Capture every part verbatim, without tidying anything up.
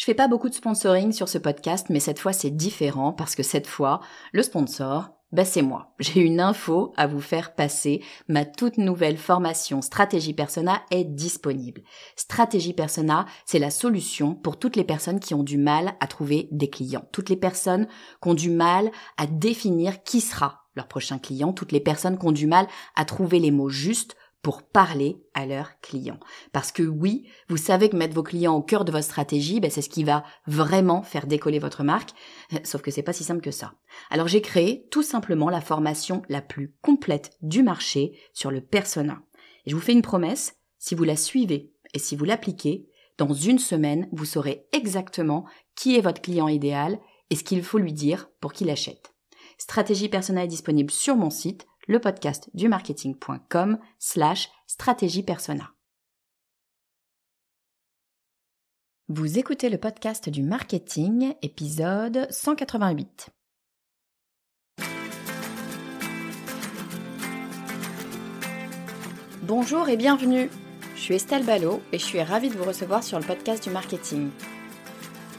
Je fais pas beaucoup de sponsoring sur ce podcast, mais cette fois c'est différent parce que cette fois, le sponsor, ben c'est moi. J'ai une info à vous faire passer. Ma toute nouvelle formation Stratégie Persona est disponible. Stratégie Persona, c'est la solution pour toutes les personnes qui ont du mal à trouver des clients. Toutes les personnes qui ont du mal à définir qui sera leur prochain client. Toutes les personnes qui ont du mal à trouver les mots justes pour parler à leurs clients. Parce que oui, vous savez que mettre vos clients au cœur de votre stratégie, ben c'est ce qui va vraiment faire décoller votre marque, sauf que c'est pas si simple que ça. Alors j'ai créé tout simplement la formation la plus complète du marché sur le persona. Et je vous fais une promesse, si vous la suivez et si vous l'appliquez, dans une semaine, vous saurez exactement qui est votre client idéal et ce qu'il faut lui dire pour qu'il achète. Stratégie persona est disponible sur mon site, le podcast du marketing.com slash stratégie persona. Vous écoutez le podcast du marketing, épisode cent quatre-vingt-huit. Bonjour et bienvenue. Je suis Estelle Ballot et je suis ravie de vous recevoir sur le podcast du marketing.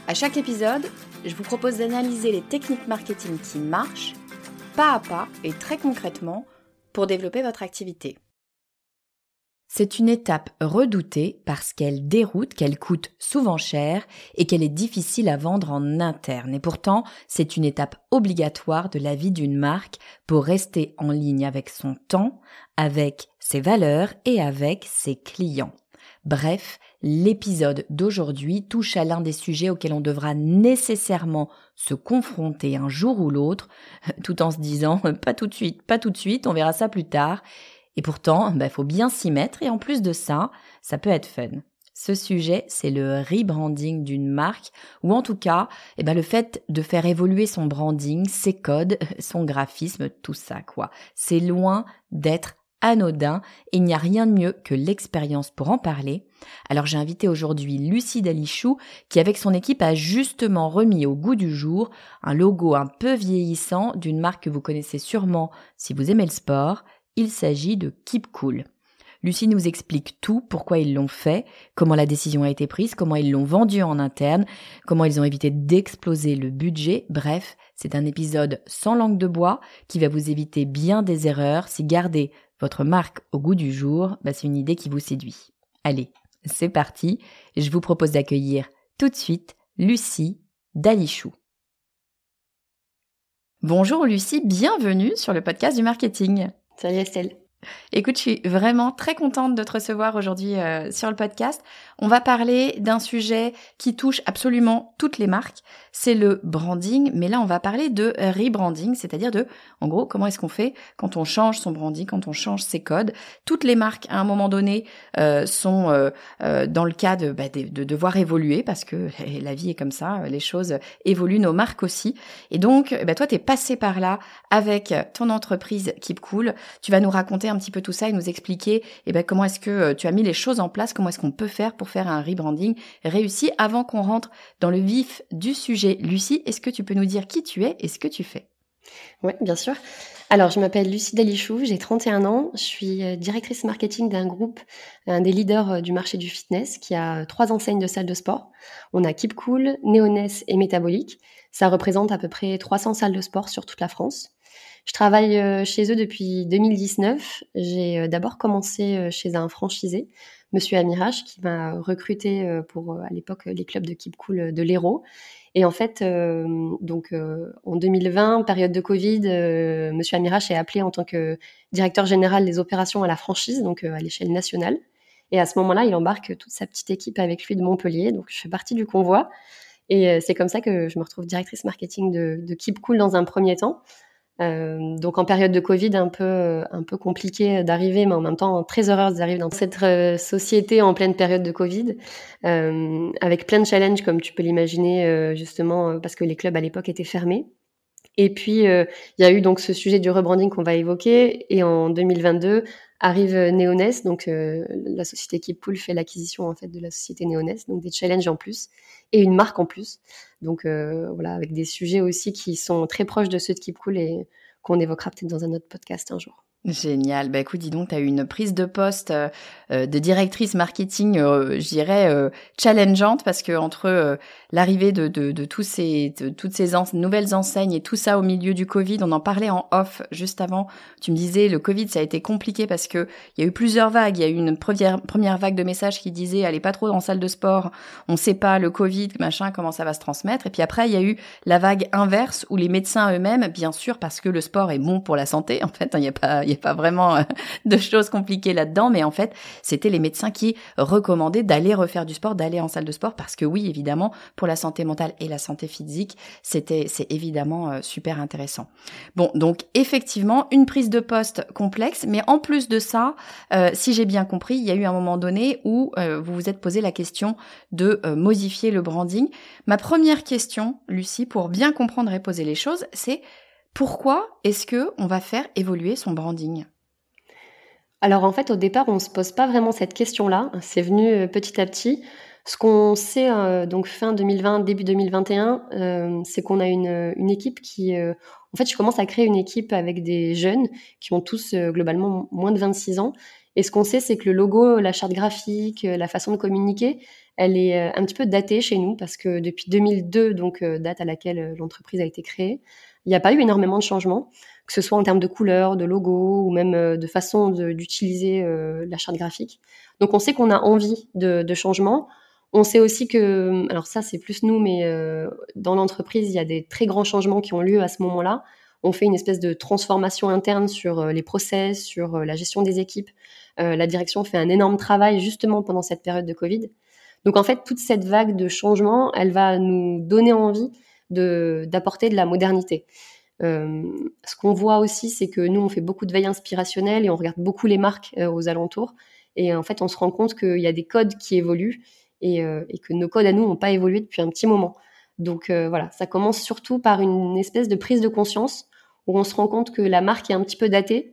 À chaque épisode, je vous propose d'analyser les techniques marketing qui marchent pas à pas et très concrètement pour développer votre activité. C'est une étape redoutée parce qu'elle déroute, qu'elle coûte souvent cher et qu'elle est difficile à vendre en interne. Et pourtant, c'est une étape obligatoire de la vie d'une marque pour rester en ligne avec son temps, avec ses valeurs et avec ses clients. Bref, l'épisode d'aujourd'hui touche à l'un des sujets auxquels on devra nécessairement se confronter un jour ou l'autre, tout en se disant « pas tout de suite, pas tout de suite, on verra ça plus tard ». Et pourtant, bah, faut bien s'y mettre et en plus de ça, ça peut être fun. Ce sujet, c'est le rebranding d'une marque, ou en tout cas, eh ben, le fait de faire évoluer son branding, ses codes, son graphisme, tout ça, quoi. C'est loin d'être anodin, et il n'y a rien de mieux que l'expérience pour en parler. Alors j'ai invité aujourd'hui Lucie Dalichoux qui avec son équipe a justement remis au goût du jour un logo un peu vieillissant d'une marque que vous connaissez sûrement si vous aimez le sport, il s'agit de Keep Cool. Lucie nous explique tout, pourquoi ils l'ont fait, comment la décision a été prise, comment ils l'ont vendu en interne, comment ils ont évité d'exploser le budget. Bref, c'est un épisode sans langue de bois qui va vous éviter bien des erreurs si gardez votre marque au goût du jour, bah c'est une idée qui vous séduit. Allez, c'est parti. Je vous propose d'accueillir tout de suite Lucie Dalichoux. Bonjour Lucie, bienvenue sur le podcast du marketing. Salut Estelle. Écoute, je suis vraiment très contente de te recevoir aujourd'hui euh, sur le podcast. On va parler d'un sujet qui touche absolument toutes les marques, c'est le branding, mais là on va parler de rebranding, c'est-à-dire de, en gros, comment est-ce qu'on fait quand on change son branding, quand on change ses codes. Toutes les marques, à un moment donné, euh, sont euh, euh, dans le cas de, bah, de, de devoir évoluer, parce que euh, la vie est comme ça, les choses évoluent, nos marques aussi. Et donc, bah, toi, t'es passé par là avec ton entreprise Keep Cool, tu vas nous raconter un petit peu tout ça et nous expliquer eh ben, comment est-ce que tu as mis les choses en place, comment est-ce qu'on peut faire pour faire un rebranding réussi. Avant qu'on rentre dans le vif du sujet, Lucie, est-ce que tu peux nous dire qui tu es et ce que tu fais? Oui, bien sûr. Alors, je m'appelle Lucie Dalichoux, j'ai trente et un ans, je suis directrice marketing d'un groupe, un des leaders du marché du fitness qui a trois enseignes de salles de sport. On a Keep Cool, Néones et Métabolique. Ça représente à peu près trois cents salles de sport sur toute la France. Je travaille chez eux depuis deux mille dix-neuf. J'ai d'abord commencé chez un franchisé, Monsieur Amirach, qui m'a recruté pour, à l'époque, les clubs de Keep Cool de l'Hérault. Et en fait, euh, donc, euh, en deux mille vingt, période de Covid, euh, Monsieur Amirach est appelé en tant que directeur général des opérations à la franchise, donc euh, à l'échelle nationale. Et à ce moment-là, il embarque toute sa petite équipe avec lui de Montpellier. Donc, je fais partie du convoi. Et euh, c'est comme ça que je me retrouve directrice marketing de, de Keep Cool dans un premier temps. Euh, donc en période de Covid, un peu, un peu compliqué d'arriver, mais en même temps très heureuse d'arriver dans cette euh, société en pleine période de Covid, euh, avec plein de challenges comme tu peux l'imaginer, euh, justement parce que les clubs à l'époque étaient fermés. Et puis il euh, y a eu donc ce sujet du rebranding qu'on va évoquer, et en deux mille vingt-deux arrive Néones, donc euh, la société Keep Cool fait l'acquisition en fait de la société Néones, donc des challenges en plus et une marque en plus, donc euh, voilà, avec des sujets aussi qui sont très proches de ceux de Keep Cool et qu'on évoquera peut-être dans un autre podcast un jour. Génial. Bah écoute, dis donc, tu as eu une prise de poste euh, de directrice marketing, euh, je dirais, euh, challengeante, parce que entre euh, l'arrivée de, de, de, tous ces, de toutes ces en- nouvelles enseignes et tout ça au milieu du Covid, on en parlait en off juste avant, tu me disais, le Covid, ça a été compliqué parce que il y a eu plusieurs vagues. Il y a eu une première, première vague de messages qui disaient, allez pas trop en salle de sport, on sait pas, le Covid, machin, comment ça va se transmettre. Et puis après, il y a eu la vague inverse où les médecins eux-mêmes, bien sûr, parce que le sport est bon pour la santé, en fait, il hein, n'y a pas... Il n'y a pas vraiment de choses compliquées là-dedans, mais en fait, c'était les médecins qui recommandaient d'aller refaire du sport, d'aller en salle de sport, parce que oui, évidemment, pour la santé mentale et la santé physique, c'était, c'est évidemment super intéressant. Bon, donc effectivement, une prise de poste complexe, mais en plus de ça, euh, si j'ai bien compris, il y a eu un moment donné où euh, vous vous êtes posé la question de euh, modifier le branding. Ma première question, Lucie, pour bien comprendre et poser les choses, c'est: pourquoi est-ce qu'on va faire évoluer son branding ? Alors en fait, au départ, on ne se pose pas vraiment cette question-là. C'est venu petit à petit. Ce qu'on sait, euh, donc fin deux mille vingt, début deux mille vingt et un, euh, c'est qu'on a une, une équipe qui... Euh, en fait, je commence à créer une équipe avec des jeunes qui ont tous euh, globalement moins de vingt-six ans. Et ce qu'on sait, c'est que le logo, la charte graphique, la façon de communiquer, elle est euh, un petit peu datée chez nous, parce que depuis deux mille deux, donc euh, date à laquelle l'entreprise a été créée, il n'y a pas eu énormément de changements, que ce soit en termes de couleurs, de logos, ou même de façon de, d'utiliser euh, la charte graphique. Donc on sait qu'on a envie de, de changements. On sait aussi que, alors ça c'est plus nous, mais euh, dans l'entreprise, il y a des très grands changements qui ont lieu à ce moment-là. On fait une espèce de transformation interne sur euh, les process, sur euh, la gestion des équipes. Euh, la direction fait un énorme travail justement pendant cette période de Covid. Donc en fait, toute cette vague de changements, elle va nous donner envie De, d'apporter de la modernité. Euh, ce qu'on voit aussi, c'est que nous, on fait beaucoup de veille inspirationnelle et on regarde beaucoup les marques euh, aux alentours. Et en fait, on se rend compte qu'il y a des codes qui évoluent et, euh, et que nos codes à nous n'ont pas évolué depuis un petit moment. Donc euh, voilà, ça commence surtout par une espèce de prise de conscience où on se rend compte que la marque est un petit peu datée.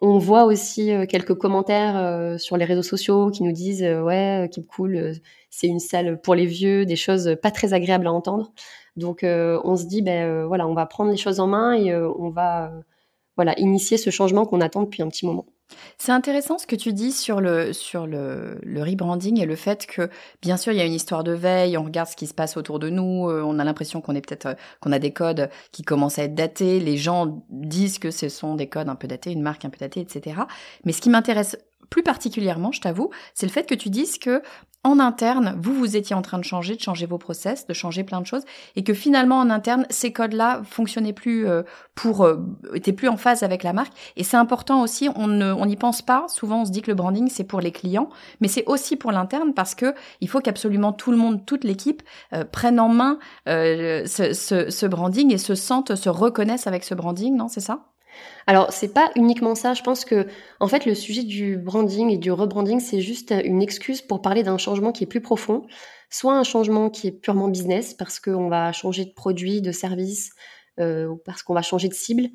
On voit aussi euh, quelques commentaires euh, sur les réseaux sociaux qui nous disent euh, « Ouais, Keep Cool, euh, c'est une salle pour les vieux », des choses pas très agréables à entendre. Donc, euh, on se dit, ben euh, voilà, on va prendre les choses en main et euh, on va euh, voilà, initier ce changement qu'on attend depuis un petit moment. C'est intéressant ce que tu dis sur le sur le, le rebranding et le fait que, bien sûr, il y a une histoire de veille, on regarde ce qui se passe autour de nous, euh, on a l'impression qu'on est peut-être euh, qu'on a des codes qui commencent à être datés, les gens disent que ce sont des codes un peu datés, une marque un peu datée, et cetera. Mais ce qui m'intéresse plus particulièrement, je t'avoue, c'est le fait que tu dises que en interne, vous, vous étiez en train de changer, de changer vos process, de changer plein de choses, et que finalement, en interne, ces codes-là fonctionnaient plus euh, pour, euh, étaient plus en phase avec la marque. Et c'est important aussi, on ne, on n'y pense pas. Souvent, on se dit que le branding, c'est pour les clients, mais c'est aussi pour l'interne, parce que il faut qu'absolument tout le monde, toute l'équipe, euh, prenne en main euh, ce, ce, ce branding et se sente, se reconnaisse avec ce branding, non? C'est ça? Alors, c'est pas uniquement ça. Je pense que, en fait, le sujet du branding et du rebranding, c'est juste une excuse pour parler d'un changement qui est plus profond. Soit un changement qui est purement business, parce qu'on va changer de produit, de service, euh, ou parce qu'on va changer de cible.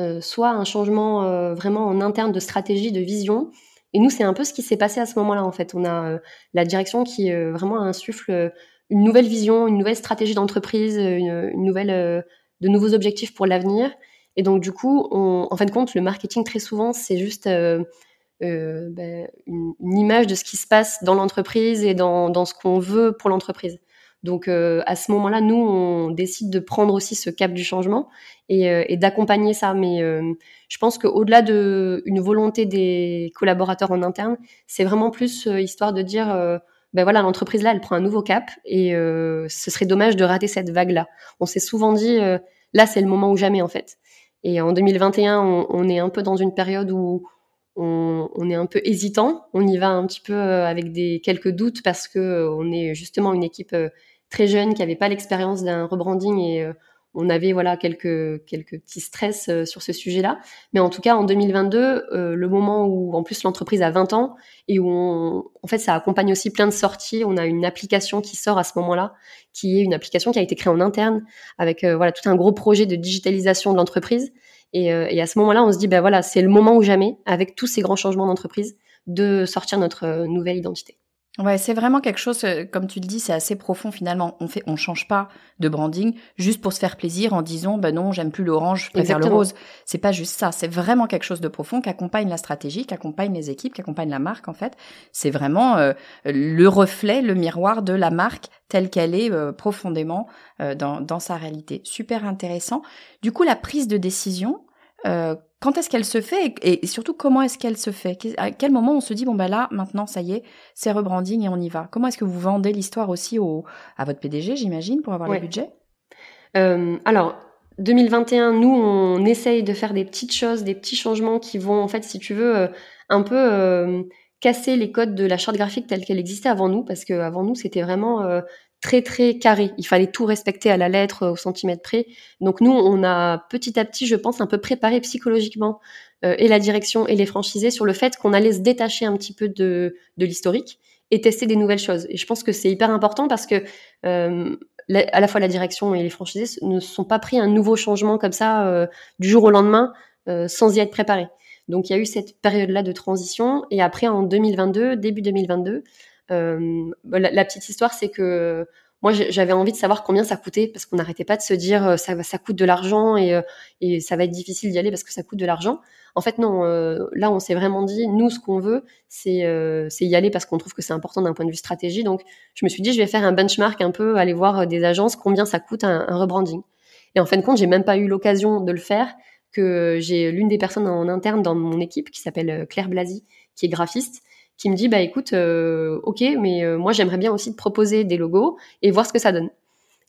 Euh, soit un changement euh, vraiment en interne de stratégie, de vision. Et nous, c'est un peu ce qui s'est passé à ce moment-là, en fait. On a euh, la direction qui euh, vraiment insuffle euh, une nouvelle vision, une nouvelle stratégie d'entreprise, une, une nouvelle, euh, de nouveaux objectifs pour l'avenir. Et donc, du coup, on, en fin de compte, le marketing, très souvent, c'est juste euh, euh, ben, une, une image de ce qui se passe dans l'entreprise et dans, dans ce qu'on veut pour l'entreprise. Donc, euh, à ce moment-là, nous, on décide de prendre aussi ce cap du changement et, euh, et d'accompagner ça. Mais euh, je pense qu'au-delà d'une volonté des collaborateurs en interne, c'est vraiment plus euh, histoire de dire... Euh, ben voilà, l'entreprise-là, elle prend un nouveau cap et euh, ce serait dommage de rater cette vague-là. On s'est souvent dit, euh, là, c'est le moment ou jamais, en fait. Et en deux mille vingt et un, on, on est un peu dans une période où on, on est un peu hésitant. On y va un petit peu avec des, quelques doutes parce qu'on est justement une équipe très jeune qui n'avait pas l'expérience d'un rebranding et on avait voilà, quelques, quelques petits stress sur ce sujet-là. Mais en tout cas, en deux mille vingt-deux, le moment où en plus l'entreprise a vingt ans et où on, en fait, ça accompagne aussi plein de sorties. On a une application qui sort à ce moment-là, qui est une application qui a été créée en interne avec euh, voilà tout un gros projet de digitalisation de l'entreprise. Et, euh, et à ce moment-là, on se dit ben voilà, c'est le moment ou jamais, avec tous ces grands changements d'entreprise, de sortir notre nouvelle identité. Ouais, c'est vraiment quelque chose, comme tu le dis, c'est assez profond finalement. On fait, on change pas de branding juste pour se faire plaisir en disant, ben non, j'aime plus l'orange, je préfère Exactement. le rose. C'est pas juste ça. C'est vraiment quelque chose de profond qui accompagne la stratégie, qui accompagne les équipes, qui accompagne la marque en fait. C'est vraiment euh, le reflet, le miroir de la marque telle qu'elle est euh, profondément euh, dans, dans sa réalité. Super intéressant. Du coup, la prise de décision, euh, quand est-ce qu'elle se fait et, et surtout comment est-ce qu'elle se fait? À quel moment on se dit bon ben là maintenant ça y est, c'est rebranding et on y va? Comment est-ce que vous vendez l'histoire aussi au à votre P D G j'imagine pour avoir ouais. le budget? euh, Alors deux mille vingt et un, nous on essaye de faire des petites choses, des petits changements qui vont en fait si tu veux euh, un peu euh, casser les codes de la charte graphique telle qu'elle existait avant nous parce que avant nous c'était vraiment euh, très très carré. Il fallait tout respecter à la lettre, au centimètre près. Donc nous, on a petit à petit, je pense, un peu préparé psychologiquement euh, et la direction et les franchisés sur le fait qu'on allait se détacher un petit peu de, de l'historique et tester des nouvelles choses. Et je pense que c'est hyper important parce que euh, la, à la fois la direction et les franchisés ne se sont pas pris un nouveau changement comme ça euh, du jour au lendemain euh, sans y être préparés. Donc il y a eu cette période-là de transition et après en deux mille vingt-deux, début deux mille vingt-deux, Euh, la, la petite histoire, c'est que moi, j'avais envie de savoir combien ça coûtait parce qu'on n'arrêtait pas de se dire ça, ça coûte de l'argent et, et ça va être difficile d'y aller parce que ça coûte de l'argent. En fait, non, euh, là, on s'est vraiment dit, nous, ce qu'on veut, c'est, euh, c'est y aller parce qu'on trouve que c'est important d'un point de vue stratégie. Donc, je me suis dit, je vais faire un benchmark un peu, aller voir des agences combien ça coûte un, un rebranding. Et en fin de compte, j'ai même pas eu l'occasion de le faire que j'ai l'une des personnes en interne dans mon équipe qui s'appelle Claire Blasi, qui est graphiste, qui me dit, bah écoute, euh, ok, mais euh, moi, j'aimerais bien aussi te proposer des logos et voir ce que ça donne.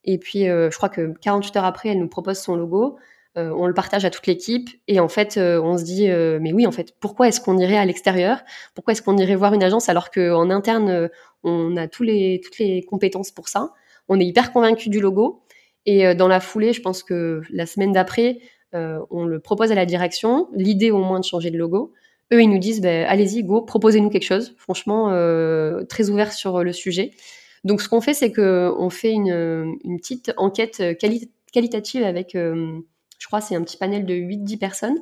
Et puis, euh, je crois que quarante-huit heures après, elle nous propose son logo, euh, on le partage à toute l'équipe, et en fait, euh, on se dit, euh, mais oui, en fait, pourquoi est-ce qu'on irait à l'extérieur? Pourquoi est-ce qu'on irait voir une agence alors qu'en interne, euh, on a tous les, toutes les compétences pour ça? On est hyper convaincus du logo, et euh, dans la foulée, je pense que la semaine d'après, euh, on le propose à la direction, l'idée au moins de changer de logo. Eux, ils nous disent, ben, allez-y, go, proposez-nous quelque chose. Franchement, euh, très ouvert sur le sujet. Donc, ce qu'on fait, c'est qu'on fait une, une petite enquête quali- qualitative avec, euh, je crois, c'est un petit panel de huit dix personnes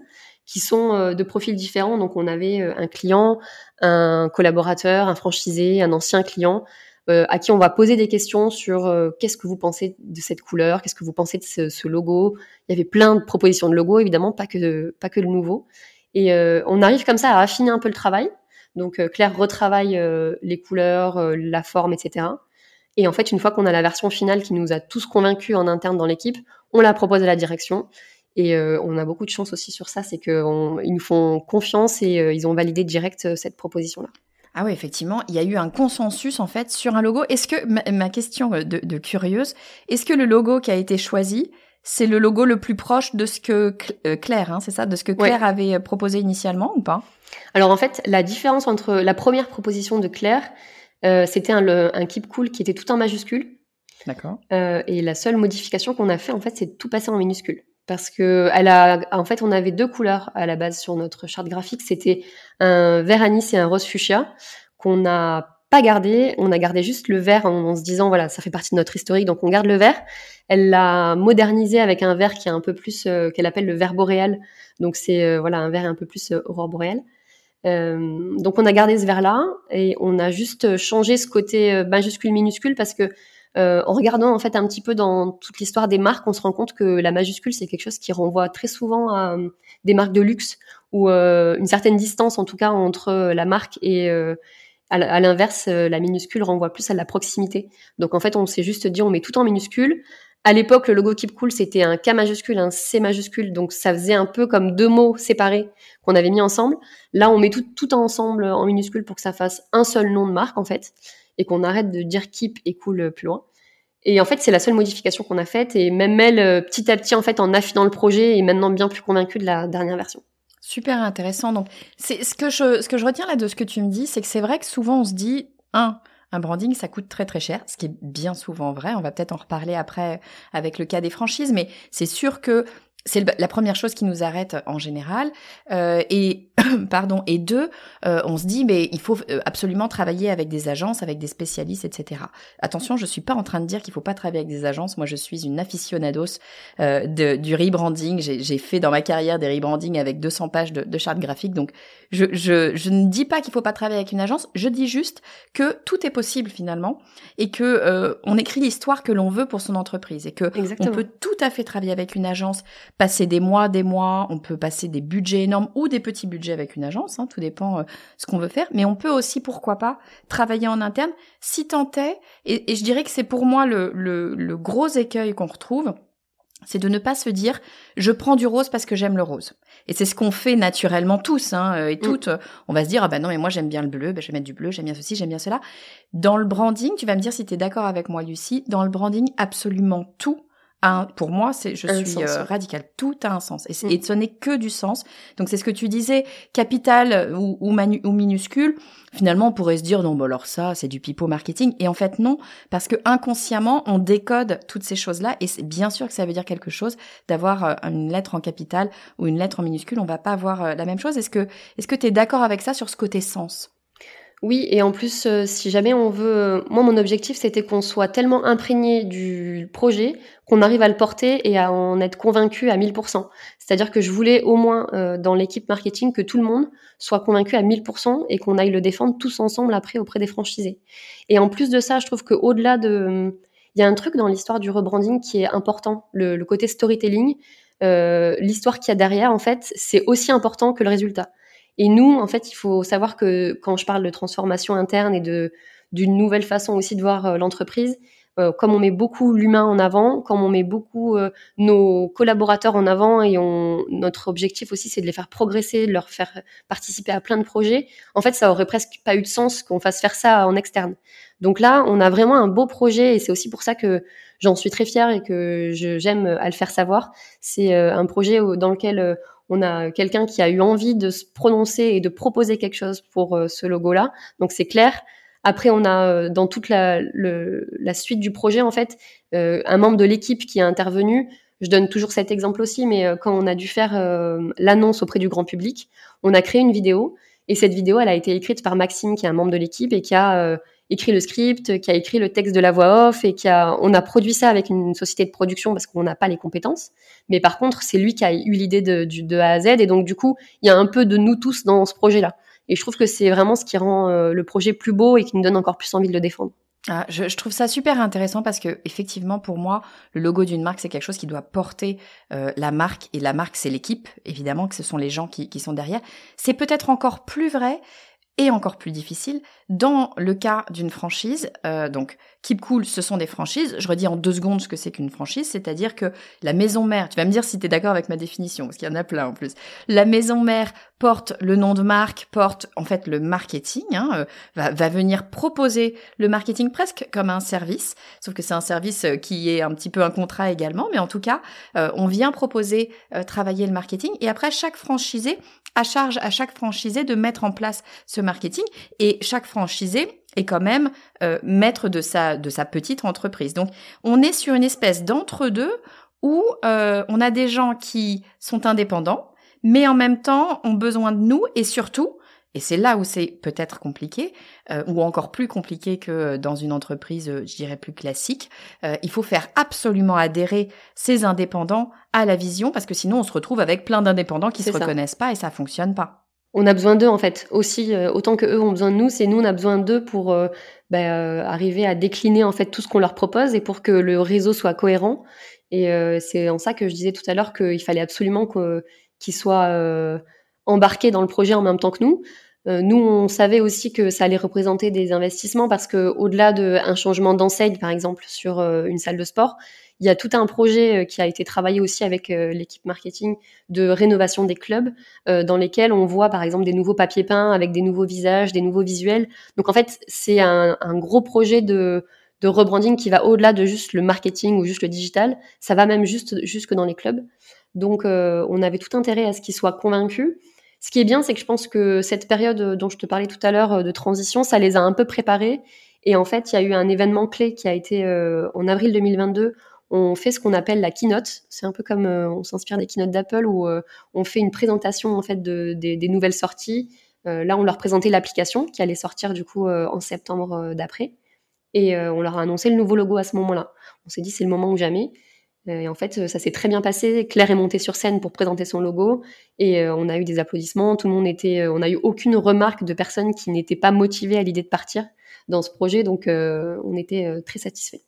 qui sont euh, de profils différents. Donc, on avait un client, un collaborateur, un franchisé, un ancien client euh, à qui on va poser des questions sur euh, qu'est-ce que vous pensez de cette couleur, qu'est-ce que vous pensez de ce, ce logo. Il y avait plein de propositions de logos, évidemment, pas que, pas que le nouveau. Et euh, on arrive comme ça à affiner un peu le travail. Donc, euh, Claire retravaille euh, les couleurs, euh, la forme, et cetera. Et en fait, une fois qu'on a la version finale qui nous a tous convaincus en interne dans l'équipe, on la propose à la direction. Et euh, on a beaucoup de chance aussi sur ça, c'est qu'ils nous font confiance et euh, ils ont validé direct euh, cette proposition-là. Ah oui, effectivement, il y a eu un consensus en fait sur un logo. Est-ce que, ma, ma question de, de curieuse, est-ce que le logo qui a été choisi, c'est le logo le plus proche de ce que Claire, hein, c'est ça, de ce que Claire ouais. avait proposé initialement ou pas? Alors en fait, la différence entre la première proposition de Claire, euh, c'était un, le, un Keep Cool qui était tout en majuscule. D'accord. Euh, et la seule modification qu'on a fait, en fait, c'est de tout passer en minuscule. Parce que elle a, en fait, on avait deux couleurs à la base sur notre charte graphique. C'était un vert anis et un rose fuchsia qu'on a pas gardé, on a gardé juste le vert en, en se disant voilà, ça fait partie de notre historique donc on garde le vert. Elle l'a modernisé avec un vert qui est un peu plus euh, qu'elle appelle le vert boréal. Donc c'est euh, voilà, un vert un peu plus euh, aurore boréale. Euh, donc on a gardé ce vert là et on a juste changé ce côté euh, majuscule minuscule parce que euh, en regardant en fait un petit peu dans toute l'histoire des marques, on se rend compte que la majuscule c'est quelque chose qui renvoie très souvent à euh, des marques de luxe ou euh, une certaine distance en tout cas entre euh, la marque et euh, à l'inverse, la minuscule renvoie plus à la proximité. Donc, en fait, on s'est juste dit, on met tout en minuscule. À l'époque, le logo Keep Cool, c'était un K majuscule, un C majuscule. Donc, ça faisait un peu comme deux mots séparés qu'on avait mis ensemble. Là, on met tout, tout ensemble en minuscule pour que ça fasse un seul nom de marque, en fait, et qu'on arrête de dire Keep et Cool plus loin. Et en fait, c'est la seule modification qu'on a faite. Et même elle, petit à petit, en fait, en affinant le projet, est maintenant bien plus convaincue de la dernière version. Super intéressant. Donc, c'est ce que je, ce que je retiens là de ce que tu me dis, c'est que c'est vrai que souvent on se dit, un, un branding, ça coûte très très cher, ce qui est bien souvent vrai. On va peut-être en reparler après avec le cas des franchises, mais c'est sûr que C'est la première chose qui nous arrête en général. Euh, et pardon. Et deux, euh, on se dit mais il faut absolument travailler avec des agences, avec des spécialistes, et cetera. Attention, je suis pas en train de dire qu'il faut pas travailler avec des agences. Moi, je suis une aficionados euh, de, du rebranding. J'ai, j'ai fait dans ma carrière des rebrandings avec deux cents pages de, de chartes graphiques. Donc, je, je, je ne dis pas qu'il faut pas travailler avec une agence. Je dis juste que tout est possible finalement et que euh, on écrit l'histoire que l'on veut pour son entreprise et que Exactement. On peut tout à fait travailler avec une agence. Passer des mois, des mois, on peut passer des budgets énormes ou des petits budgets avec une agence, hein, tout dépend euh, ce qu'on veut faire. Mais on peut aussi, pourquoi pas, travailler en interne, si tant est, et, et je dirais que c'est pour moi le, le, le gros écueil qu'on retrouve, c'est de ne pas se dire « je prends du rose parce que j'aime le rose ». Et c'est ce qu'on fait naturellement tous hein, et toutes. Mmh. On va se dire « ah ben non, mais moi j'aime bien le bleu, ben je vais mettre du bleu, j'aime bien ceci, j'aime bien cela ». Dans le branding, tu vas me dire si tu es d'accord avec moi Lucie, dans le branding, absolument tout. Un, pour moi, c'est, je un suis euh, radicale. Tout a un sens. Et, c'est, mm. et ce n'est que du sens. Donc, c'est ce que tu disais, capital ou, ou, manu, ou minuscule. Finalement, on pourrait se dire, non, bah, alors ça, c'est du pipeau marketing. Et en fait, non. Parce que inconsciemment, on décode toutes ces choses-là. Et c'est bien sûr que ça veut dire quelque chose d'avoir euh, une lettre en capital ou une lettre en minuscule. On va pas avoir euh, la même chose. Est-ce que, est-ce que t'es d'accord avec ça sur ce côté sens? Oui, et en plus, euh, si jamais on veut... Moi, mon objectif, c'était qu'on soit tellement imprégné du projet qu'on arrive à le porter et à en être convaincu à mille pour cent. C'est-à-dire que je voulais au moins, euh, dans l'équipe marketing, que tout le monde soit convaincu à mille pour cent et qu'on aille le défendre tous ensemble après auprès des franchisés. Et en plus de ça, je trouve qu'au-delà de... Il y a un truc dans l'histoire du rebranding qui est important, le, le côté storytelling. Euh, l'histoire qu'il y a derrière, en fait, c'est aussi important que le résultat. Et nous, en fait, il faut savoir que quand je parle de transformation interne et de, d'une nouvelle façon aussi de voir euh, l'entreprise, euh, comme on met beaucoup l'humain en avant, comme on met beaucoup euh, nos collaborateurs en avant et on, notre objectif aussi, c'est de les faire progresser, de leur faire participer à plein de projets, en fait, ça aurait presque pas eu de sens qu'on fasse faire ça en externe. Donc là, on a vraiment un beau projet et c'est aussi pour ça que j'en suis très fière et que je, j'aime à le faire savoir. C'est euh, un projet dans lequel... Euh, on a quelqu'un qui a eu envie de se prononcer et de proposer quelque chose pour euh, ce logo-là. Donc, c'est clair. Après, on a euh, dans toute la, le, la suite du projet, en fait, euh, un membre de l'équipe qui a intervenu. Je donne toujours cet exemple aussi, mais euh, quand on a dû faire euh, l'annonce auprès du grand public, on a créé une vidéo. Et cette vidéo, elle a été écrite par Maxime, qui est un membre de l'équipe et qui a euh, écrit le script, qui a écrit le texte de la voix off et qui a, on a produit ça avec une société de production parce qu'on n'a pas les compétences. Mais par contre, c'est lui qui a eu l'idée de, de, de A à Z et donc du coup, il y a un peu de nous tous dans ce projet-là. Et je trouve que c'est vraiment ce qui rend euh, le projet plus beau et qui nous donne encore plus envie de le défendre. Ah, je, je trouve ça super intéressant parce que effectivement pour moi le logo d'une marque c'est quelque chose qui doit porter euh, la marque et la marque c'est l'équipe évidemment que ce sont les gens qui, qui sont derrière. C'est peut-être encore plus vrai et encore plus difficile dans le cas d'une franchise. Euh, donc Keep Cool, ce sont des franchises. Je redis en deux secondes ce que c'est qu'une franchise, c'est-à-dire que la maison mère, tu vas me dire si t'es d'accord avec ma définition, parce qu'il y en a plein en plus. La maison mère porte le nom de marque, porte en fait le marketing, hein, euh, va, va venir proposer le marketing presque comme un service, sauf que c'est un service qui est un petit peu un contrat également, mais en tout cas, euh, on vient proposer, euh, travailler le marketing, et après chaque franchisé, à charge à chaque franchisé de mettre en place ce marketing, et chaque franchisé est quand même euh, maître de sa de sa petite entreprise. Donc, on est sur une espèce d'entre-deux où euh, on a des gens qui sont indépendants, mais en même temps ont besoin de nous et surtout, et c'est là où c'est peut-être compliqué, euh, ou encore plus compliqué que dans une entreprise, euh, je dirais plus classique, euh, il faut faire absolument adhérer ces indépendants à la vision parce que sinon on se retrouve avec plein d'indépendants qui c'est se ça. reconnaissent pas et ça fonctionne pas. On a besoin d'eux, en fait, aussi, euh, autant qu'eux ont besoin de nous, c'est nous, on a besoin d'eux pour euh, bah, euh, arriver à décliner, en fait, tout ce qu'on leur propose et pour que le réseau soit cohérent. Et euh, c'est en ça que je disais tout à l'heure qu'il fallait absolument que, qu'ils soient euh, embarqués dans le projet en même temps que nous. Euh, nous, on savait aussi que ça allait représenter des investissements parce que au-delà d'un changement d'enseigne, par exemple, sur euh, une salle de sport, il y a tout un projet qui a été travaillé aussi avec l'équipe marketing de rénovation des clubs euh, dans lesquels on voit par exemple des nouveaux papiers peints avec des nouveaux visages, des nouveaux visuels. Donc en fait, c'est un, un gros projet de, de rebranding qui va au-delà de juste le marketing ou juste le digital. Ça va même juste jusque dans les clubs. Donc euh, on avait tout intérêt à ce qu'ils soient convaincus. Ce qui est bien, c'est que je pense que cette période dont je te parlais tout à l'heure de transition, ça les a un peu préparés. Et en fait, il y a eu un événement clé qui a été euh, en avril deux mille vingt-deux on fait ce qu'on appelle la keynote. C'est un peu comme euh, on s'inspire des keynotes d'Apple où euh, on fait une présentation en fait de, de, des nouvelles sorties. Euh, là, on leur présentait l'application qui allait sortir du coup euh, en septembre euh, d'après. Et euh, on leur a annoncé le nouveau logo à ce moment-là. On s'est dit, c'est le moment ou jamais. Euh, et en fait, ça s'est très bien passé. Claire est montée sur scène pour présenter son logo. Et euh, on a eu des applaudissements. Tout le monde était... Euh, on n'a eu aucune remarque de personnes qui n'étaient pas motivées à l'idée de partir dans ce projet. Donc, euh, on était euh, très satisfaits.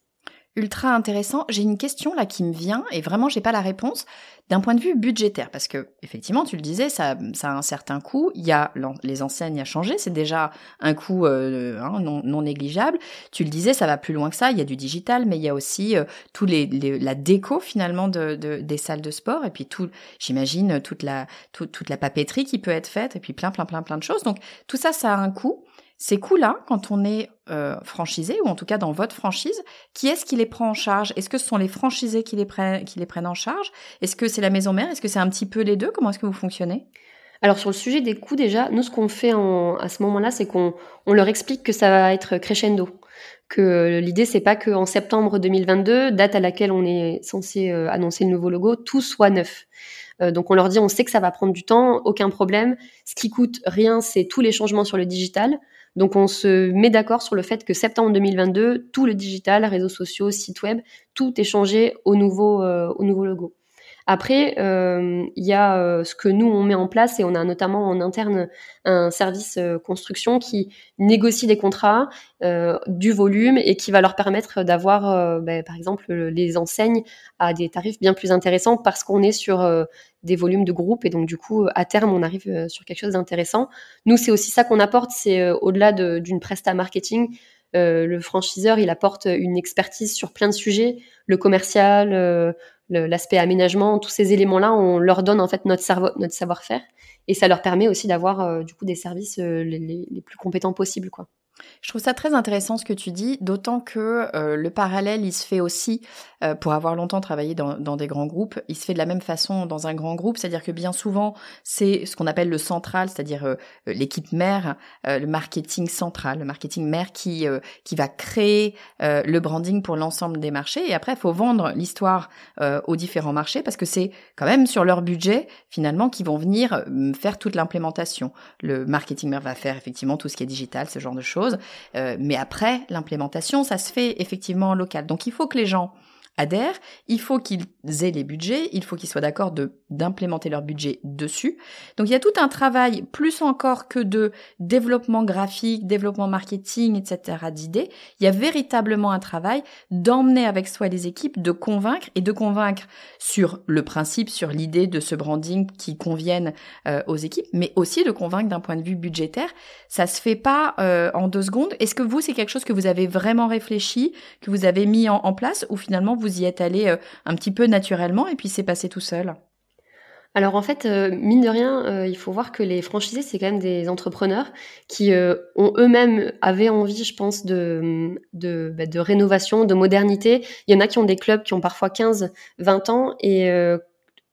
Ultra intéressant. J'ai une question là qui me vient et vraiment, j'ai pas la réponse d'un point de vue budgétaire. Parce que, effectivement, tu le disais, ça, ça a un certain coût. Il y a les enseignes à changer. C'est déjà un coût euh, hein, non, non négligeable. Tu le disais, ça va plus loin que ça. Il y a du digital, mais il y a aussi euh, tous les, les, la déco finalement de, de, des salles de sport. Et puis, tout, j'imagine, toute la, tout, toute la papeterie qui peut être faite. Et puis, plein, plein, plein, plein de choses. Donc, tout ça, ça a un coût. Ces coûts-là, quand on est euh, franchisé, ou en tout cas dans votre franchise, qui est-ce qui les prend en charge? Est-ce que ce sont les franchisés qui les, prennent, qui les prennent en charge? Est-ce que c'est la maison mère? Est-ce que c'est un petit peu les deux? Comment est-ce que vous fonctionnez? Alors sur le sujet des coûts, déjà, nous ce qu'on fait en, à ce moment-là, c'est qu'on on leur explique que ça va être crescendo. Que l'idée, c'est pas qu'en septembre deux mille vingt-deux, date à laquelle on est censé euh, annoncer le nouveau logo, tout soit neuf. Donc on leur dit, on sait que ça va prendre du temps, aucun problème. Ce qui coûte rien, c'est tous les changements sur le digital. Donc on se met d'accord sur le fait que septembre deux mille vingt-deux, tout le digital, réseaux sociaux, site web, tout est changé au nouveau, euh, au nouveau logo. Après, euh, il y a euh, ce que nous, on met en place, et on a notamment en interne un service euh, construction qui négocie des contrats, euh, du volume, et qui va leur permettre d'avoir, euh, ben, par exemple, les enseignes à des tarifs bien plus intéressants parce qu'on est sur euh, des volumes de groupe, et donc du coup, à terme, on arrive euh, sur quelque chose d'intéressant. Nous, c'est aussi ça qu'on apporte, c'est euh, au-delà de, d'une presta marketing. Euh, le franchiseur, il apporte une expertise sur plein de sujets, le commercial, euh, le, l'aspect aménagement, tous ces éléments-là, on leur donne en fait notre, cerveau, notre savoir-faire, et ça leur permet aussi d'avoir euh, du coup des services euh, les, les plus compétents possibles, quoi. Je trouve ça très intéressant ce que tu dis, d'autant que euh, le parallèle, il se fait aussi, euh, pour avoir longtemps travaillé dans, dans des grands groupes, il se fait de la même façon dans un grand groupe, c'est-à-dire que bien souvent, c'est ce qu'on appelle le central, c'est-à-dire euh, l'équipe mère, euh, le marketing central, le marketing mère qui, euh, qui va créer euh, le branding pour l'ensemble des marchés, et après, il faut vendre l'histoire euh, aux différents marchés, parce que c'est quand même sur leur budget, finalement, qu'ils vont venir euh, faire toute l'implémentation. Le marketing mère va faire effectivement tout ce qui est digital, ce genre de choses. Euh, mais après, l'implémentation, ça se fait effectivement en local. Donc, il faut que les gens adhèrent, il faut qu'ils aient les budgets, il faut qu'ils soient d'accord de, d'implémenter leur budget dessus. Donc, il y a tout un travail, plus encore que de développement graphique, développement marketing, et cetera, d'idées. Il y a véritablement un travail d'emmener avec soi les équipes, de convaincre et de convaincre sur le principe, sur l'idée de ce branding qui convienne euh, aux équipes, mais aussi de convaincre d'un point de vue budgétaire. Ça se fait pas euh, en deux secondes. Est-ce que vous, c'est quelque chose que vous avez vraiment réfléchi, que vous avez mis en, en place, ou finalement, vous y êtes allé un petit peu naturellement et puis c'est passé tout seul? Alors en fait, euh, mine de rien, euh, il faut voir que les franchisés, c'est quand même des entrepreneurs qui euh, ont eux-mêmes avaient envie, je pense, de, de, bah, de rénovation, de modernité. Il y en a qui ont des clubs qui ont parfois quinze, vingt ans et euh,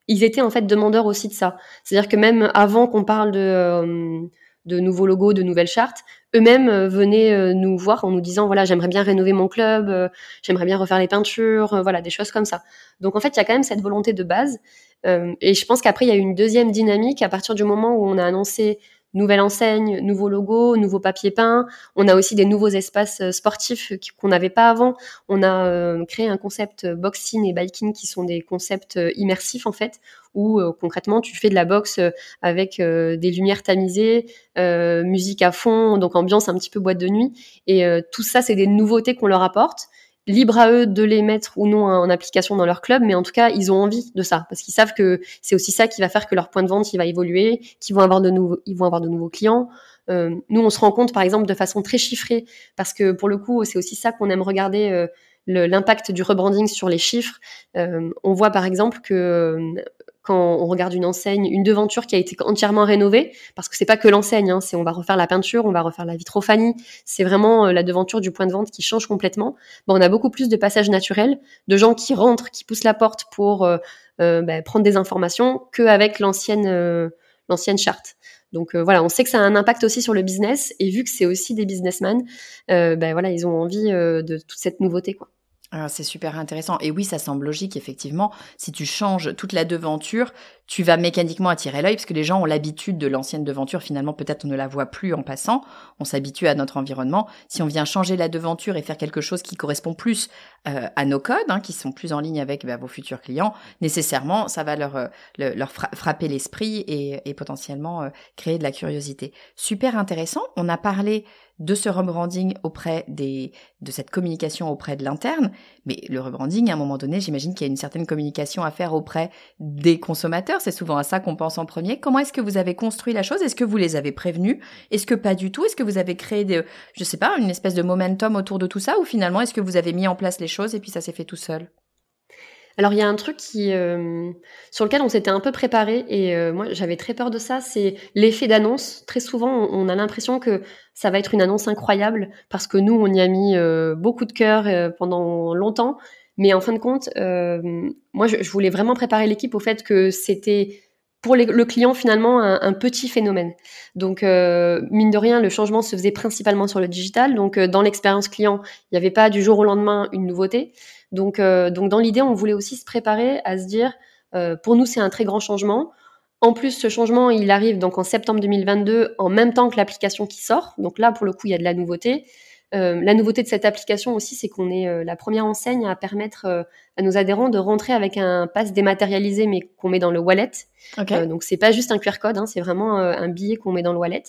ils étaient en fait demandeurs aussi de ça. C'est-à-dire que même avant qu'on parle de... Euh, de nouveaux logos, de nouvelles chartes, eux-mêmes euh, venaient euh, nous voir en nous disant « voilà, j'aimerais bien rénover mon club, euh, j'aimerais bien refaire les peintures, euh, voilà, des choses comme ça ». Donc en fait, il y a quand même cette volonté de base. Euh, et je pense qu'après, il y a une deuxième dynamique à partir du moment où on a annoncé nouvelle enseigne, nouveaux logos, nouveaux papiers peints. On a aussi des nouveaux espaces euh, sportifs qu'on n'avait pas avant. On a euh, créé un concept euh, boxing et biking qui sont des concepts euh, immersifs en fait, où euh, concrètement tu fais de la boxe euh, avec euh, des lumières tamisées, euh, musique à fond, donc ambiance un petit peu boîte de nuit. Et euh, tout ça, c'est des nouveautés qu'on leur apporte. Libre à eux de les mettre ou non en application dans leur club, mais en tout cas, ils ont envie de ça, parce qu'ils savent que c'est aussi ça qui va faire que leur point de vente, il va évoluer, qu'ils vont avoir de nouveaux, ils vont avoir de nouveaux clients. Euh, nous, on se rend compte, par exemple, de façon très chiffrée, parce que pour le coup, c'est aussi ça qu'on aime regarder, euh, le, l'impact du rebranding sur les chiffres. Euh, on voit, par exemple, que... Euh, quand on regarde une enseigne, une devanture qui a été entièrement rénovée, parce que c'est pas que l'enseigne, hein, c'est on va refaire la peinture, on va refaire la vitrophanie, c'est vraiment euh, la devanture du point de vente qui change complètement. Ben, on a beaucoup plus de passages naturels, de gens qui rentrent, qui poussent la porte pour euh, euh, ben, prendre des informations, qu'avec l'ancienne, euh, l'ancienne charte. Donc euh, voilà, on sait que ça a un impact aussi sur le business, et vu que c'est aussi des businessmen, euh, ben voilà, ils ont envie euh, de toute cette nouveauté, quoi. Ah, c'est super intéressant. Et oui, ça semble logique, effectivement. Si tu changes toute la devanture, tu vas mécaniquement attirer l'œil parce que les gens ont l'habitude de l'ancienne devanture. Finalement, peut-être on ne la voit plus en passant. On s'habitue à notre environnement. Si on vient changer la devanture et faire quelque chose qui correspond plus euh, à nos codes, hein, qui sont plus en ligne avec bah, vos futurs clients, nécessairement, ça va leur, euh, leur frapper l'esprit et, et potentiellement euh, créer de la curiosité. Super intéressant. On a parlé de ce rebranding auprès des, de cette communication auprès de l'interne. Mais le rebranding, à un moment donné, j'imagine qu'il y a une certaine communication à faire auprès des consommateurs. C'est souvent à ça qu'on pense en premier. Comment est-ce que vous avez construit la chose ? Est-ce que vous les avez prévenus ? Est-ce que pas du tout ? Est-ce que vous avez créé, des, je sais pas, une espèce de momentum autour de tout ça ? Ou finalement, est-ce que vous avez mis en place les choses et puis ça s'est fait tout seul ? Alors, il y a un truc qui, euh, sur lequel on s'était un peu préparé et euh, moi, j'avais très peur de ça, c'est l'effet d'annonce. Très souvent, on, on a l'impression que ça va être une annonce incroyable parce que nous, on y a mis euh, beaucoup de cœur euh, pendant longtemps. Mais en fin de compte, euh, moi, je, je voulais vraiment préparer l'équipe au fait que c'était pour les, le client, finalement, un, un petit phénomène. Donc, euh, mine de rien, le changement se faisait principalement sur le digital. Donc, euh, dans l'expérience client, il n'y avait pas du jour au lendemain une nouveauté. Donc, euh, donc dans l'idée, on voulait aussi se préparer à se dire, euh, pour nous, c'est un très grand changement. En plus, ce changement, il arrive donc en septembre deux mille vingt-deux, en même temps que l'application qui sort. Donc là, pour le coup, il y a de la nouveauté. Euh, la nouveauté de cette application aussi, c'est qu'on est euh, la première enseigne à permettre euh, à nos adhérents de rentrer avec un pass dématérialisé, mais qu'on met dans le wallet. Okay. Euh, donc, c'est pas juste un Q R code, hein, c'est vraiment euh, un billet qu'on met dans le wallet.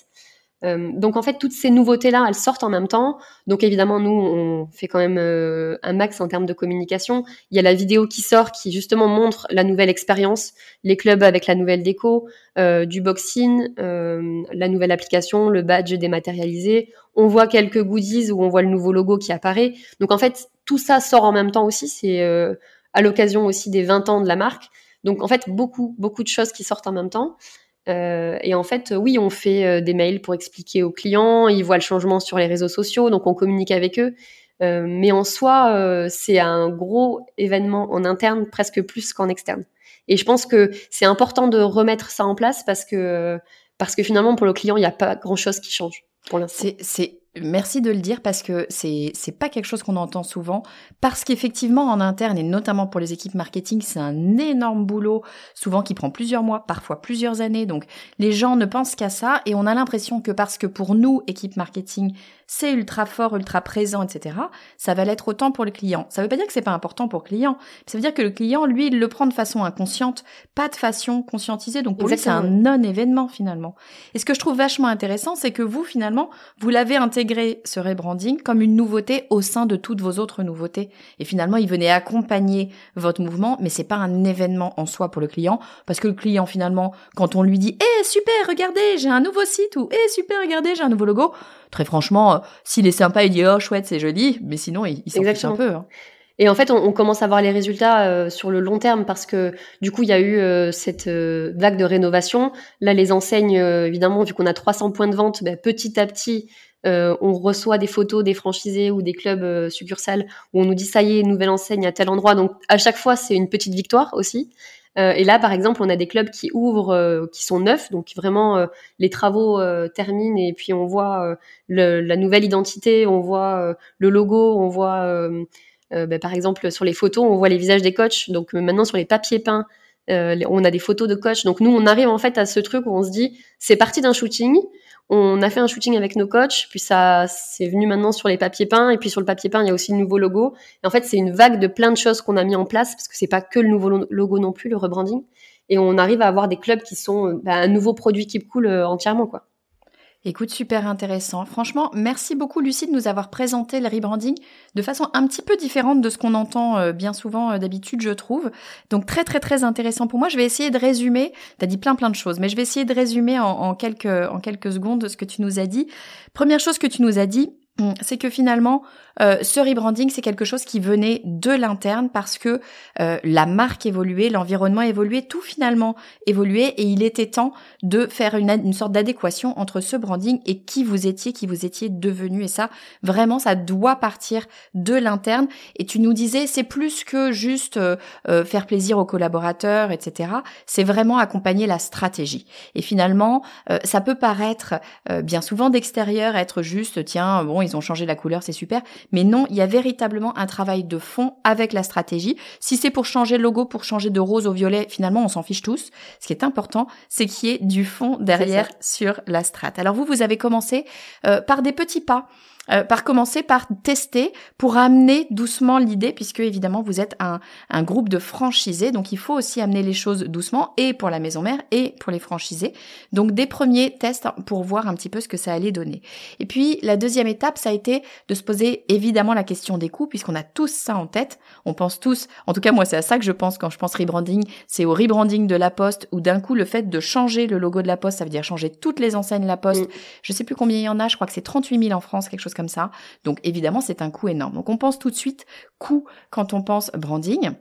Euh, donc en fait toutes ces nouveautés-là elles sortent en même temps, donc évidemment nous on fait quand même euh, un max en termes de communication. Il y a la vidéo qui sort qui justement montre la nouvelle expérience, les clubs avec la nouvelle déco, euh, du boxing, euh, la nouvelle application, le badge dématérialisé, on voit quelques goodies où on voit le nouveau logo qui apparaît. Donc en fait tout ça sort en même temps aussi, c'est euh, à l'occasion aussi des vingt ans de la marque, donc en fait beaucoup, beaucoup de choses qui sortent en même temps. Euh, et en fait, oui, on fait euh, des mails pour expliquer aux clients, ils voient le changement sur les réseaux sociaux, donc on communique avec eux. Euh, mais en soi, euh, c'est un gros événement en interne, presque plus qu'en externe. Et je pense que c'est important de remettre ça en place parce que, parce que finalement, pour le client, il n'y a pas grand-chose qui change pour l'instant. C'est, c'est... Merci de le dire parce que c'est c'est pas quelque chose qu'on entend souvent, parce qu'effectivement en interne et notamment pour les équipes marketing, c'est un énorme boulot souvent qui prend plusieurs mois, parfois plusieurs années. Donc les gens ne pensent qu'à ça et on a l'impression que parce que pour nous, équipe marketing, c'est ultra fort, ultra présent, et cetera, ça va l'être autant pour le client. Ça veut pas dire que c'est pas important pour le client, ça veut dire que le client, lui, il le prend de façon inconsciente, pas de façon conscientisée. Donc pour Exactement. Lui, c'est un non-événement finalement. Et ce que je trouve vachement intéressant, c'est que vous finalement, vous l'avez intégré Intégrer ce rebranding comme une nouveauté au sein de toutes vos autres nouveautés. Et finalement, il venait accompagner votre mouvement, mais c'est pas un événement en soi pour le client, parce que le client, finalement, quand on lui dit « Eh, super, regardez, j'ai un nouveau site » ou « Eh, super, regardez, j'ai un nouveau logo », très franchement, euh, s'il est sympa, il dit « Oh, chouette, c'est joli », mais sinon, il, il s'en fiche un peu. Hein. Et en fait, on, on commence à voir les résultats euh, sur le long terme parce que du coup, il y a eu euh, cette euh, vague de rénovation. Là, les enseignes, euh, évidemment, vu qu'on a trois cents points de vente, bah, petit à petit, Euh, on reçoit des photos des franchisés ou des clubs euh, succursales où on nous dit ça y est, nouvelle enseigne à tel endroit. Donc à chaque fois c'est une petite victoire aussi. Euh, et là par exemple on a des clubs qui ouvrent, euh, qui sont neufs, donc vraiment euh, les travaux euh, terminent et puis on voit euh, le, la nouvelle identité, on voit euh, le logo, on voit euh, euh, bah, par exemple sur les photos on voit les visages des coachs. Donc euh, maintenant sur les papiers peints euh, on a des photos de coachs. Donc nous on arrive en fait à ce truc où on se dit c'est parti d'un shooting. On a fait un shooting avec nos coachs, puis ça, c'est venu maintenant sur les papiers peints, et puis sur le papier peint, il y a aussi le nouveau logo. Et en fait, c'est une vague de plein de choses qu'on a mis en place, parce que c'est pas que le nouveau logo non plus, le rebranding. Et on arrive à avoir des clubs qui sont, bah, un nouveau produit Keep Cool entièrement, quoi. Écoute, super intéressant. Franchement, merci beaucoup Lucie de nous avoir présenté le rebranding de façon un petit peu différente de ce qu'on entend bien souvent d'habitude, je trouve. Donc très très très intéressant pour moi. Je vais essayer de résumer. T'as dit plein plein de choses, mais je vais essayer de résumer en, en quelques en quelques secondes ce que tu nous as dit. Première chose que tu nous as dit, c'est que finalement, euh, ce rebranding, c'est quelque chose qui venait de l'interne parce que euh, la marque évoluait, l'environnement évoluait, tout finalement évoluait et il était temps de faire une, une sorte d'adéquation entre ce branding et qui vous étiez, qui vous étiez devenu. Et ça, vraiment, ça doit partir de l'interne. Et tu nous disais, c'est plus que juste euh, euh, faire plaisir aux collaborateurs, et cetera. C'est vraiment accompagner la stratégie. Et finalement, euh, ça peut paraître euh, bien souvent d'extérieur être juste, tiens, bon, ils ont changé la couleur, c'est super. Mais non, il y a véritablement un travail de fond avec la stratégie. Si c'est pour changer le logo, pour changer de rose au violet, finalement, on s'en fiche tous. Ce qui est important, c'est qu'il y ait du fond derrière sur la strat. Alors vous, vous avez commencé euh, par des petits pas. Euh, par commencer par tester pour amener doucement l'idée, puisque évidemment vous êtes un, un groupe de franchisés, donc il faut aussi amener les choses doucement, et pour la maison mère et pour les franchisés. Donc des premiers tests pour voir un petit peu ce que ça allait donner. Et puis la deuxième étape, ça a été de se poser évidemment la question des coûts, puisqu'on a tous ça en tête. On pense tous, en tout cas moi c'est à ça que je pense quand je pense rebranding, c'est au rebranding de La Poste, où d'un coup le fait de changer le logo de La Poste, ça veut dire changer toutes les enseignes La Poste. Mmh. Je sais plus combien il y en a, je crois que c'est trente-huit mille en France, quelque chose comme ça. Donc évidemment, c'est un coût énorme. Donc on pense tout de suite coût quand on pense branding,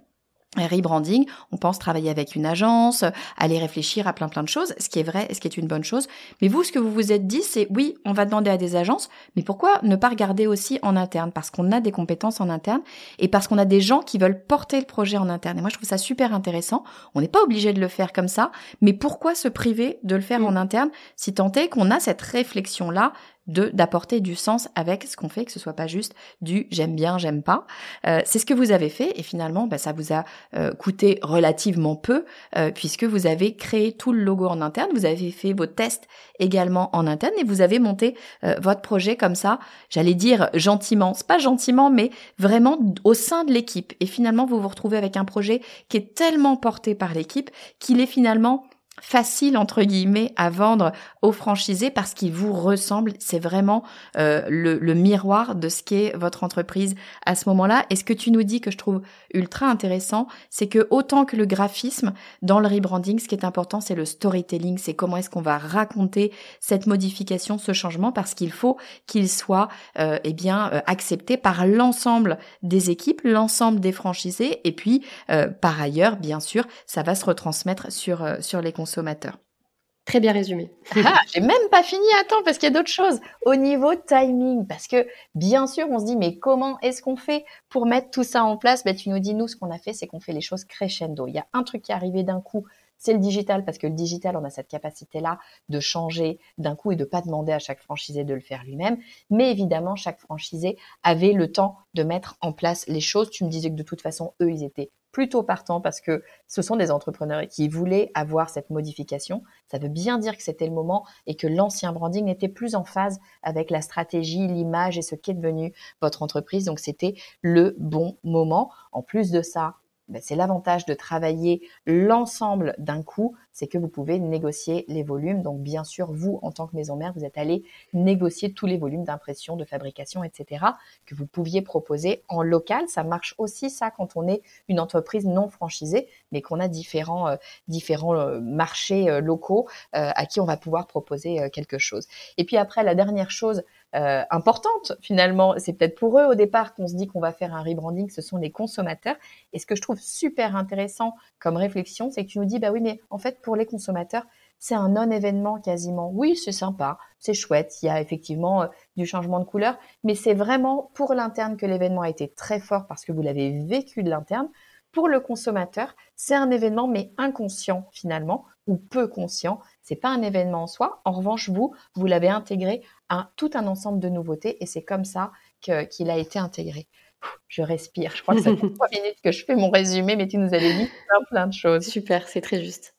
rebranding. On pense travailler avec une agence, aller réfléchir à plein plein de choses, ce qui est vrai, ce qui est une bonne chose. Mais vous, ce que vous vous êtes dit, c'est oui, on va demander à des agences, mais pourquoi ne pas regarder aussi en interne? Parce qu'on a des compétences en interne et parce qu'on a des gens qui veulent porter le projet en interne. Et moi, je trouve ça super intéressant. On n'est pas obligé de le faire comme ça, mais pourquoi se priver de le faire mmh. en interne, si tant est qu'on a cette réflexion-là de d'apporter du sens avec ce qu'on fait, que ce soit pas juste du j'aime bien, j'aime pas. Euh, c'est ce que vous avez fait et finalement bah, ça vous a euh, coûté relativement peu euh, puisque vous avez créé tout le logo en interne, vous avez fait vos tests également en interne et vous avez monté euh, votre projet comme ça, j'allais dire gentiment, c'est pas gentiment mais vraiment au sein de l'équipe. Et finalement vous vous retrouvez avec un projet qui est tellement porté par l'équipe qu'il est finalement facile entre guillemets à vendre aux franchisés parce qu'ils vous ressemblent. C'est vraiment euh, le, le miroir de ce qu'est votre entreprise à ce moment-là. Et ce que tu nous dis que je trouve ultra intéressant, c'est que autant que le graphisme dans le rebranding, ce qui est important, c'est le storytelling, c'est comment est-ce qu'on va raconter cette modification, ce changement, parce qu'il faut qu'il soit euh, eh bien euh, accepté par l'ensemble des équipes, l'ensemble des franchisés. Et puis euh, par ailleurs, bien sûr, ça va se retransmettre sur euh, sur les consommateurs. Consommateur. Très bien résumé. Ah, j'ai même pas fini, attends, parce qu'il y a d'autres choses. Au niveau timing, parce que bien sûr, on se dit, mais comment est-ce qu'on fait pour mettre tout ça en place? Ben, tu nous dis, nous, ce qu'on a fait, c'est qu'on fait les choses crescendo. Il y a un truc qui est arrivé d'un coup, c'est le digital, parce que le digital, on a cette capacité-là de changer d'un coup et de pas demander à chaque franchisé de le faire lui-même. Mais évidemment, chaque franchisé avait le temps de mettre en place les choses. Tu me disais que de toute façon, eux, ils étaient plutôt partants parce que ce sont des entrepreneurs qui voulaient avoir cette modification. Ça veut bien dire que c'était le moment et que l'ancien branding n'était plus en phase avec la stratégie, l'image et ce qu'est devenu votre entreprise. Donc, c'était le bon moment. En plus de ça, ben, c'est l'avantage de travailler l'ensemble d'un coup, c'est que vous pouvez négocier les volumes. Donc, bien sûr, vous, en tant que maison mère, vous êtes allé négocier tous les volumes d'impression, de fabrication, et cetera, que vous pouviez proposer en local. Ça marche aussi, ça, quand on est une entreprise non franchisée, mais qu'on a différents, euh, différents euh, marchés euh, locaux euh, à qui on va pouvoir proposer euh, quelque chose. Et puis après, la dernière chose Euh, importante finalement, c'est peut-être pour eux au départ qu'on se dit qu'on va faire un rebranding, ce sont les consommateurs. Et ce que je trouve super intéressant comme réflexion, c'est que tu nous dis bah oui mais en fait pour les consommateurs c'est un non-événement quasiment. Oui, c'est sympa, c'est chouette, il y a effectivement euh, du changement de couleur, mais c'est vraiment pour l'interne que l'événement a été très fort parce que vous l'avez vécu de l'interne. Pour le consommateur, c'est un événement mais inconscient finalement ou peu conscient. C'est pas un événement en soi. En revanche, vous, vous l'avez intégré à tout un ensemble de nouveautés et c'est comme ça que, qu'il a été intégré. Je respire. Je crois que ça fait trois minutes que je fais mon résumé, mais tu nous avais dit plein, plein de choses. Super, c'est très juste.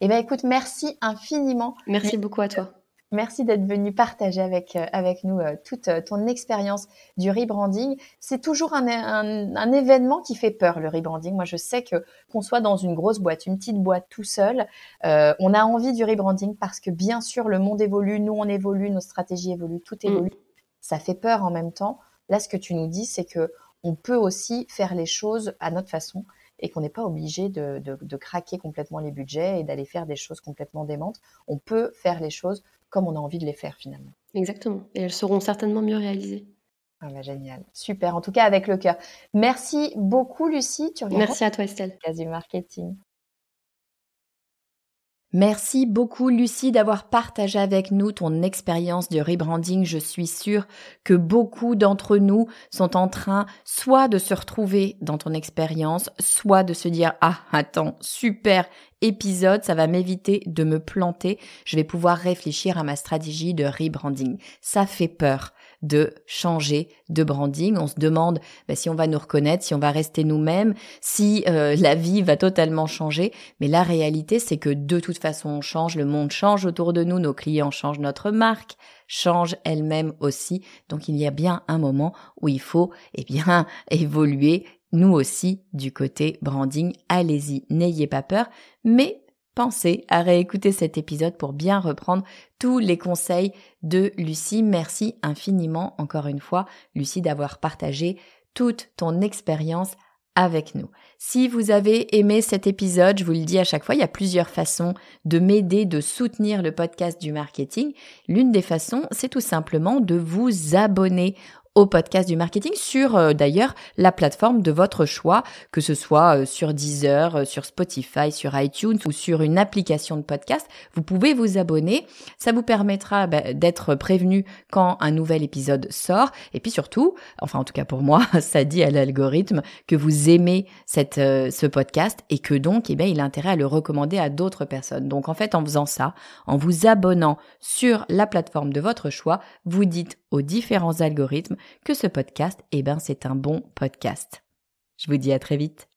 Eh bien, écoute, merci infiniment. Merci, merci beaucoup à toi. Merci d'être venu partager avec, euh, avec nous euh, toute euh, ton expérience du rebranding. C'est toujours un, un, un événement qui fait peur, le rebranding. Moi, je sais que qu'on soit dans une grosse boîte, une petite boîte tout seul, euh, on a envie du rebranding parce que, bien sûr, le monde évolue, nous, on évolue, nos stratégies évoluent, tout évolue. Mmh. Ça fait peur en même temps. Là, ce que tu nous dis, c'est que on peut aussi faire les choses à notre façon et qu'on n'est pas obligé de, de, de craquer complètement les budgets et d'aller faire des choses complètement démentes. On peut faire les choses comme on a envie de les faire finalement. Exactement. Et elles seront certainement mieux réalisées. Ah bah génial. Super. En tout cas, avec le cœur. Merci beaucoup, Lucie. Tu Merci à toi, Estelle. Le podcast du marketing. Merci beaucoup Lucie d'avoir partagé avec nous ton expérience du rebranding. Je suis sûre que beaucoup d'entre nous sont en train soit de se retrouver dans ton expérience, soit de se dire « Ah, attends, super !» épisode, ça va m'éviter de me planter, je vais pouvoir réfléchir à ma stratégie de rebranding. Ça fait peur, de changer de branding. On se demande bah, si on va nous reconnaître, si on va rester nous-mêmes, si euh, la vie va totalement changer. Mais la réalité, c'est que de toute façon, on change, le monde change autour de nous, nos clients changent, notre marque change elle-même aussi. Donc, il y a bien un moment où il faut eh bien évoluer, nous aussi, du côté branding. Allez-y, n'ayez pas peur, mais pensez à réécouter cet épisode pour bien reprendre tous les conseils de Lucie. Merci infiniment, encore une fois, Lucie, d'avoir partagé toute ton expérience avec nous. Si vous avez aimé cet épisode, je vous le dis à chaque fois, il y a plusieurs façons de m'aider, de soutenir le podcast du marketing. L'une des façons, c'est tout simplement de vous abonner au podcast du marketing sur euh, d'ailleurs la plateforme de votre choix, que ce soit euh, sur Deezer, euh, sur Spotify, sur iTunes ou sur une application de podcast. Vous pouvez vous abonner, ça vous permettra bah, d'être prévenu quand un nouvel épisode sort. Et puis surtout, enfin en tout cas pour moi, ça dit à l'algorithme que vous aimez cette, euh, ce podcast et que donc eh bien, il a intérêt à le recommander à d'autres personnes. Donc en fait, en faisant ça, en vous abonnant sur la plateforme de votre choix, vous dites aux différents algorithmes que ce podcast, eh ben, c'est un bon podcast. Je vous dis à très vite.